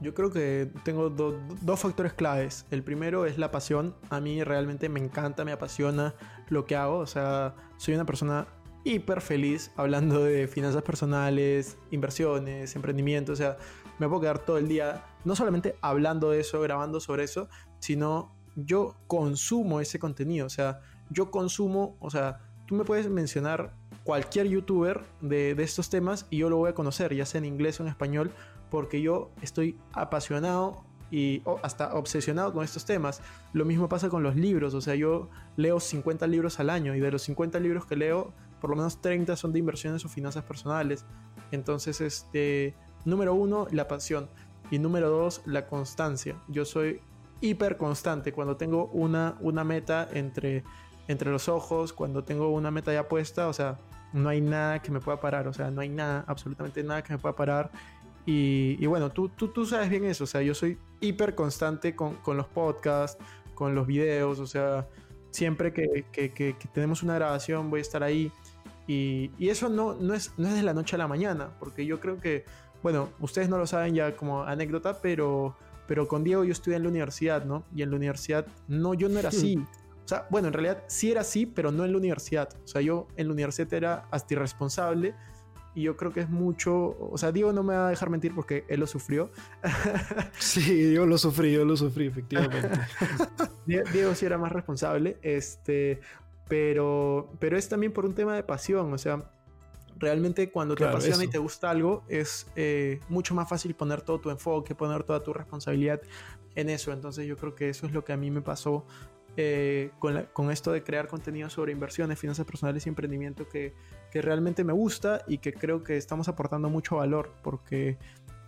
Yo creo que tengo dos factores claves. El primero es la pasión. A mí realmente me encanta, me apasiona lo que hago. O sea, soy una persona hiper feliz hablando de finanzas personales, inversiones, emprendimiento. O sea, me puedo quedar todo el día no solamente hablando de eso, grabando sobre eso, sino yo consumo ese contenido. O sea, tú me puedes mencionar cualquier youtuber de estos temas y yo lo voy a conocer, ya sea en inglés o en español, porque yo estoy apasionado y hasta obsesionado con estos temas. Lo mismo pasa con los libros, o sea, yo leo 50 libros al año y de los 50 libros que leo, por lo menos 30 son de inversiones o finanzas personales. Entonces, número 1, la pasión y número 2, la constancia. Yo soy hiper constante cuando tengo una meta entre los ojos, cuando tengo una meta ya puesta, o sea, no hay nada que me pueda parar, o sea, no hay nada, absolutamente nada que me pueda parar. Y bueno, tú sabes bien eso, o sea, yo soy hiper constante con los podcasts, con los videos, o sea, Siempre que tenemos una grabación voy a estar ahí. Y eso no es de la noche a la mañana, porque yo creo que, bueno, ustedes no lo saben ya como anécdota, pero con Diego yo estudié en la universidad, ¿no? Y en la universidad yo no era así. O sea, bueno, en realidad sí era así, pero no en la universidad. O sea, yo en la universidad era hasta irresponsable. Y yo creo que es mucho... O sea, Diego no me va a dejar mentir porque él lo sufrió. Sí, yo lo sufrí, efectivamente. Diego sí era más responsable. Pero es también por un tema de pasión. O sea, realmente cuando te apasiona y te gusta algo, es mucho más fácil poner todo tu enfoque, poner toda tu responsabilidad en eso. Entonces yo creo que eso es lo que a mí me pasó con esto de crear contenido sobre inversiones, finanzas personales y emprendimiento que realmente me gusta y que creo que estamos aportando mucho valor, porque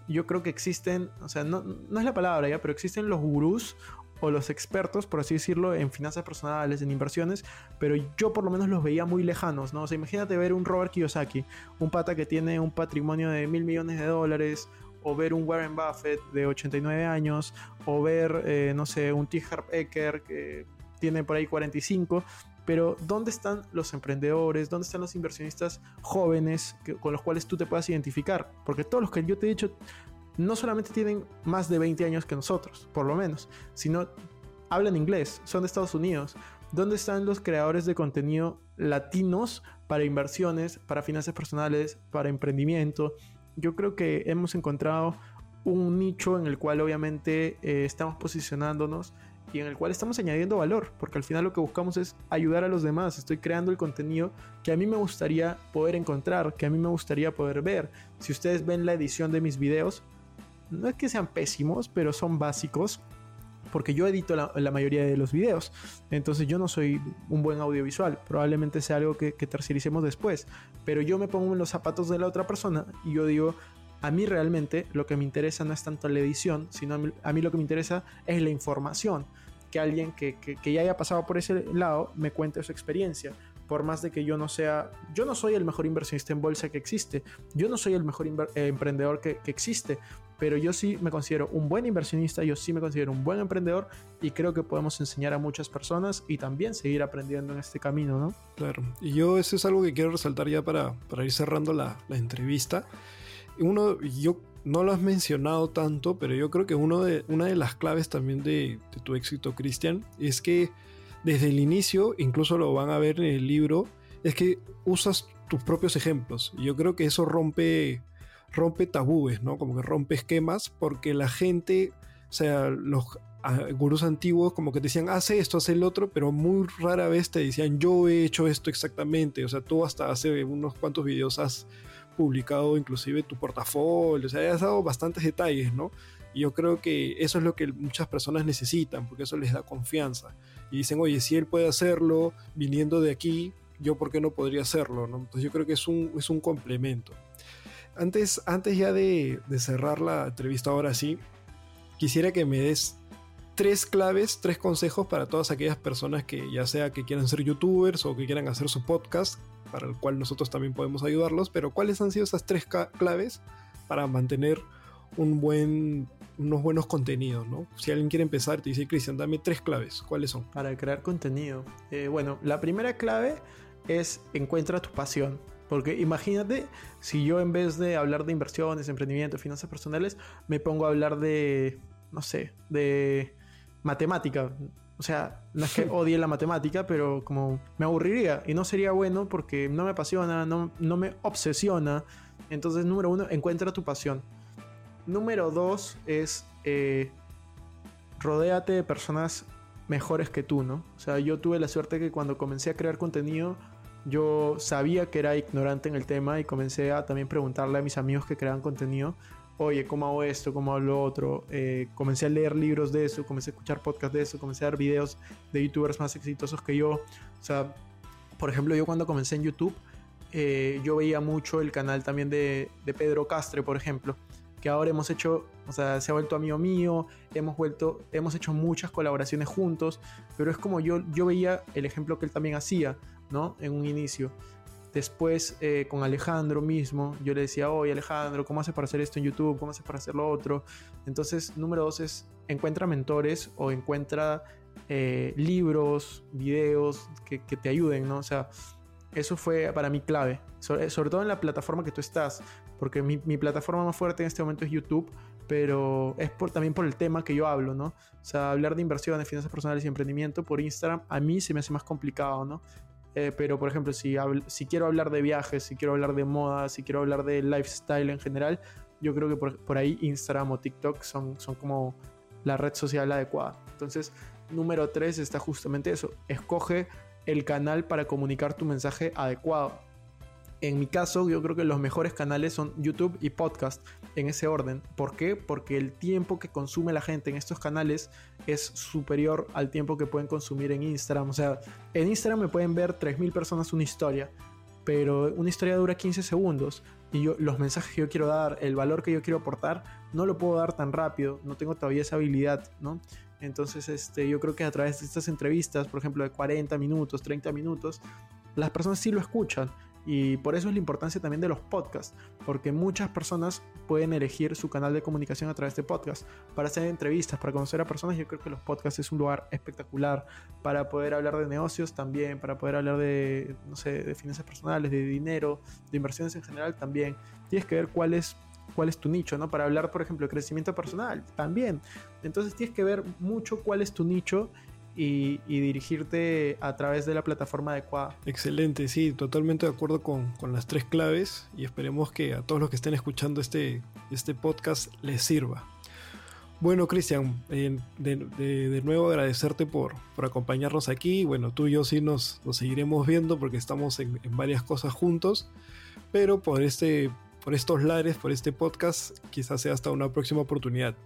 yo creo que existen, o sea, no es la palabra ya, pero existen los gurús o los expertos, por así decirlo, en finanzas personales, en inversiones, pero yo por lo menos los veía muy lejanos, ¿no? O sea, imagínate ver un Robert Kiyosaki, un pata que tiene un patrimonio de $1,000,000,000, o ver un Warren Buffett de 89 años, o ver, no sé, un T. Harv Eker que tiene por ahí 45, pero ¿dónde están los emprendedores? ¿Dónde están los inversionistas jóvenes con los cuales tú te puedas identificar? Porque todos los que yo te he dicho no solamente tienen más de 20 años que nosotros, por lo menos, sino hablan inglés, son de Estados Unidos. ¿Dónde están los creadores de contenido latinos para inversiones, para finanzas personales, para emprendimiento? Yo creo que hemos encontrado un nicho en el cual obviamente estamos posicionándonos y en el cual estamos añadiendo valor, porque al final lo que buscamos es ayudar a los demás. Estoy creando el contenido que a mí me gustaría poder encontrar, que a mí me gustaría poder ver. Si ustedes ven la edición de mis videos, no es que sean pésimos, pero son básicos, porque yo edito la mayoría de los videos, entonces yo no soy un buen audiovisual, probablemente sea algo que tercericemos después, pero yo me pongo en los zapatos de la otra persona y yo digo, a mí realmente lo que me interesa no es tanto la edición, sino a mí lo que me interesa es la información, que alguien que ya haya pasado por ese lado me cuente su experiencia. Por más de que yo no soy el mejor inversionista en bolsa que existe, yo no soy el mejor emprendedor que existe, pero yo sí me considero un buen inversionista, yo sí me considero un buen emprendedor y creo que podemos enseñar a muchas personas y también seguir aprendiendo en este camino, ¿no? Claro, y yo eso es algo que quiero resaltar ya para ir cerrando la entrevista. Yo no lo has mencionado tanto, pero yo creo que una de las claves también de tu éxito, Cristian, es que desde el inicio, incluso lo van a ver en el libro, es que usas tus propios ejemplos. Yo creo que eso rompe tabúes, ¿no? Como que rompe esquemas, porque la gente, o sea, los gurús antiguos como que te decían, haz esto, haz el otro, pero muy rara vez te decían, yo he hecho esto exactamente. O sea, tú hasta hace unos cuantos videos has publicado inclusive tu portafolio, o sea, has dado bastantes detalles, ¿no? Y yo creo que eso es lo que muchas personas necesitan, porque eso les da confianza. Y dicen, oye, si él puede hacerlo viniendo de aquí, yo por qué no podría hacerlo, ¿no? Entonces yo creo que es un complemento. Antes ya de cerrar la entrevista, ahora sí, quisiera que me des 3 claves, 3 consejos para todas aquellas personas que ya sea que quieran ser youtubers o que quieran hacer su podcast, para el cual nosotros también podemos ayudarlos, pero ¿cuáles han sido esas 3 claves para mantener unos buenos contenidos, ¿no? Si alguien quiere empezar, te dice, Cristian, dame 3 claves. ¿Cuáles son? Para crear contenido. Bueno, la primera clave es encuentra tu pasión. Porque imagínate si yo en vez de hablar de inversiones, emprendimiento, finanzas personales, me pongo a hablar de, no sé, de matemática. O sea, no es que odie la matemática, pero como me aburriría y no sería bueno porque no me apasiona, no me obsesiona. Entonces, número 1, encuentra tu pasión. Número 2 es rodéate de personas mejores que tú, ¿no? O sea, yo tuve la suerte que cuando comencé a crear contenido, yo sabía que era ignorante en el tema y comencé a también preguntarle a mis amigos que creaban contenido, oye, ¿cómo hago esto? ¿Cómo hago lo otro? Comencé a leer libros de eso, comencé a escuchar podcasts de eso, comencé a ver videos de youtubers más exitosos que yo. O sea, por ejemplo, yo cuando comencé en YouTube, yo veía mucho el canal también de Pedro Castre, por ejemplo, que ahora hemos hecho, o sea, se ha vuelto amigo mío, hemos hecho muchas colaboraciones juntos, pero es como yo veía el ejemplo que él también hacía, ¿no? En un inicio. Después con Alejandro mismo, yo le decía, oye Alejandro, ¿cómo haces para hacer esto en YouTube? ¿Cómo haces para hacer lo otro? Entonces, número dos es, encuentra mentores o encuentra libros, videos que te ayuden, ¿no? O sea, eso fue para mí clave, sobre todo en la plataforma que tú estás, porque mi plataforma más fuerte en este momento es YouTube, pero es también por el tema que yo hablo, ¿no? O sea, hablar de inversiones, finanzas personales y emprendimiento por Instagram a mí se me hace más complicado, ¿no? Pero, por ejemplo, si quiero hablar de viajes, si quiero hablar de moda, si quiero hablar de lifestyle en general, yo creo que por ahí Instagram o TikTok son como la red social adecuada. Entonces, número 3 está justamente eso. Escoge el canal para comunicar tu mensaje adecuado. En mi caso, yo creo que los mejores canales son YouTube y podcast, en ese orden. ¿Por qué? Porque el tiempo que consume la gente en estos canales es superior al tiempo que pueden consumir en Instagram. O sea, en Instagram me pueden ver 3.000 personas una historia, pero una historia dura 15 segundos. Y los mensajes que yo quiero dar, el valor que yo quiero aportar, no lo puedo dar tan rápido. No tengo todavía esa habilidad, ¿no? Entonces, yo creo que a través de estas entrevistas, por ejemplo, de 40 minutos, 30 minutos, las personas sí lo escuchan. Y por eso es la importancia también de los podcasts, porque muchas personas pueden elegir su canal de comunicación a través de podcasts. Para hacer entrevistas, para conocer a personas, yo creo que los podcasts es un lugar espectacular para poder hablar de negocios también, para poder hablar de, no sé, de finanzas personales, de dinero, de inversiones en general también. Tienes que ver cuál es tu nicho, ¿no? Para hablar, por ejemplo, de crecimiento personal también. Entonces tienes que ver mucho cuál es tu nicho y dirigirte a través de la plataforma adecuada. Excelente, sí, totalmente de acuerdo con las tres claves, y esperemos que a todos los que estén escuchando este podcast les sirva. Bueno, Cristian, de nuevo agradecerte por acompañarnos aquí. Bueno, tú y yo sí nos seguiremos viendo porque estamos en varias cosas juntos, pero por estos lares, por este podcast, quizás sea hasta una próxima oportunidad.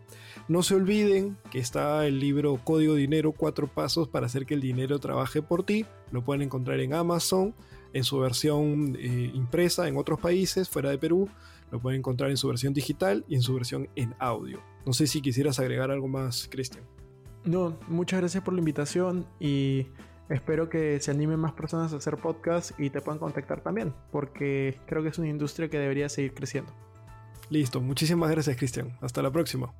No se olviden que está el libro Código Dinero, 4 pasos para hacer que el dinero trabaje por ti. Lo pueden encontrar en Amazon, en su versión impresa en otros países, fuera de Perú. Lo pueden encontrar en su versión digital y en su versión en audio. No sé si quisieras agregar algo más, Cristian. No, muchas gracias por la invitación y espero que se animen más personas a hacer podcast y te puedan contactar también, porque creo que es una industria que debería seguir creciendo. Listo, muchísimas gracias, Cristian. Hasta la próxima.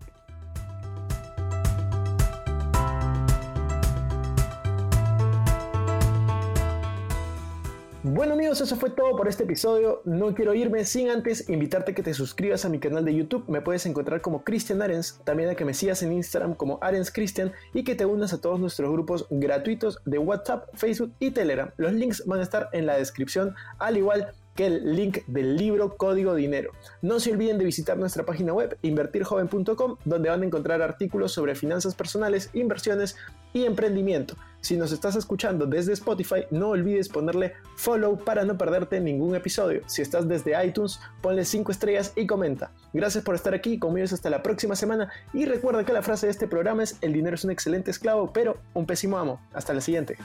Bueno amigos, eso fue todo por este episodio. No quiero irme sin antes invitarte a que te suscribas a mi canal de YouTube. Me puedes encontrar como Cristian Arens, también a que me sigas en Instagram como ArensCristian y que te unas a todos nuestros grupos gratuitos de WhatsApp, Facebook y Telegram. Los links van a estar en la descripción, al igual que el link del libro Código Dinero. No se olviden de visitar nuestra página web invertirjoven.com, donde van a encontrar artículos sobre finanzas personales, inversiones y emprendimiento. Si nos estás escuchando desde Spotify, no olvides ponerle follow para no perderte ningún episodio. Si estás desde iTunes, ponle 5 estrellas y comenta. Gracias por estar aquí, conmigo hasta la próxima semana y recuerda que la frase de este programa es: el dinero es un excelente esclavo, pero un pésimo amo. Hasta la siguiente.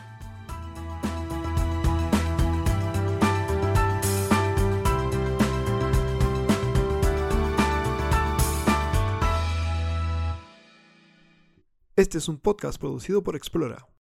Este es un podcast producido por Explora.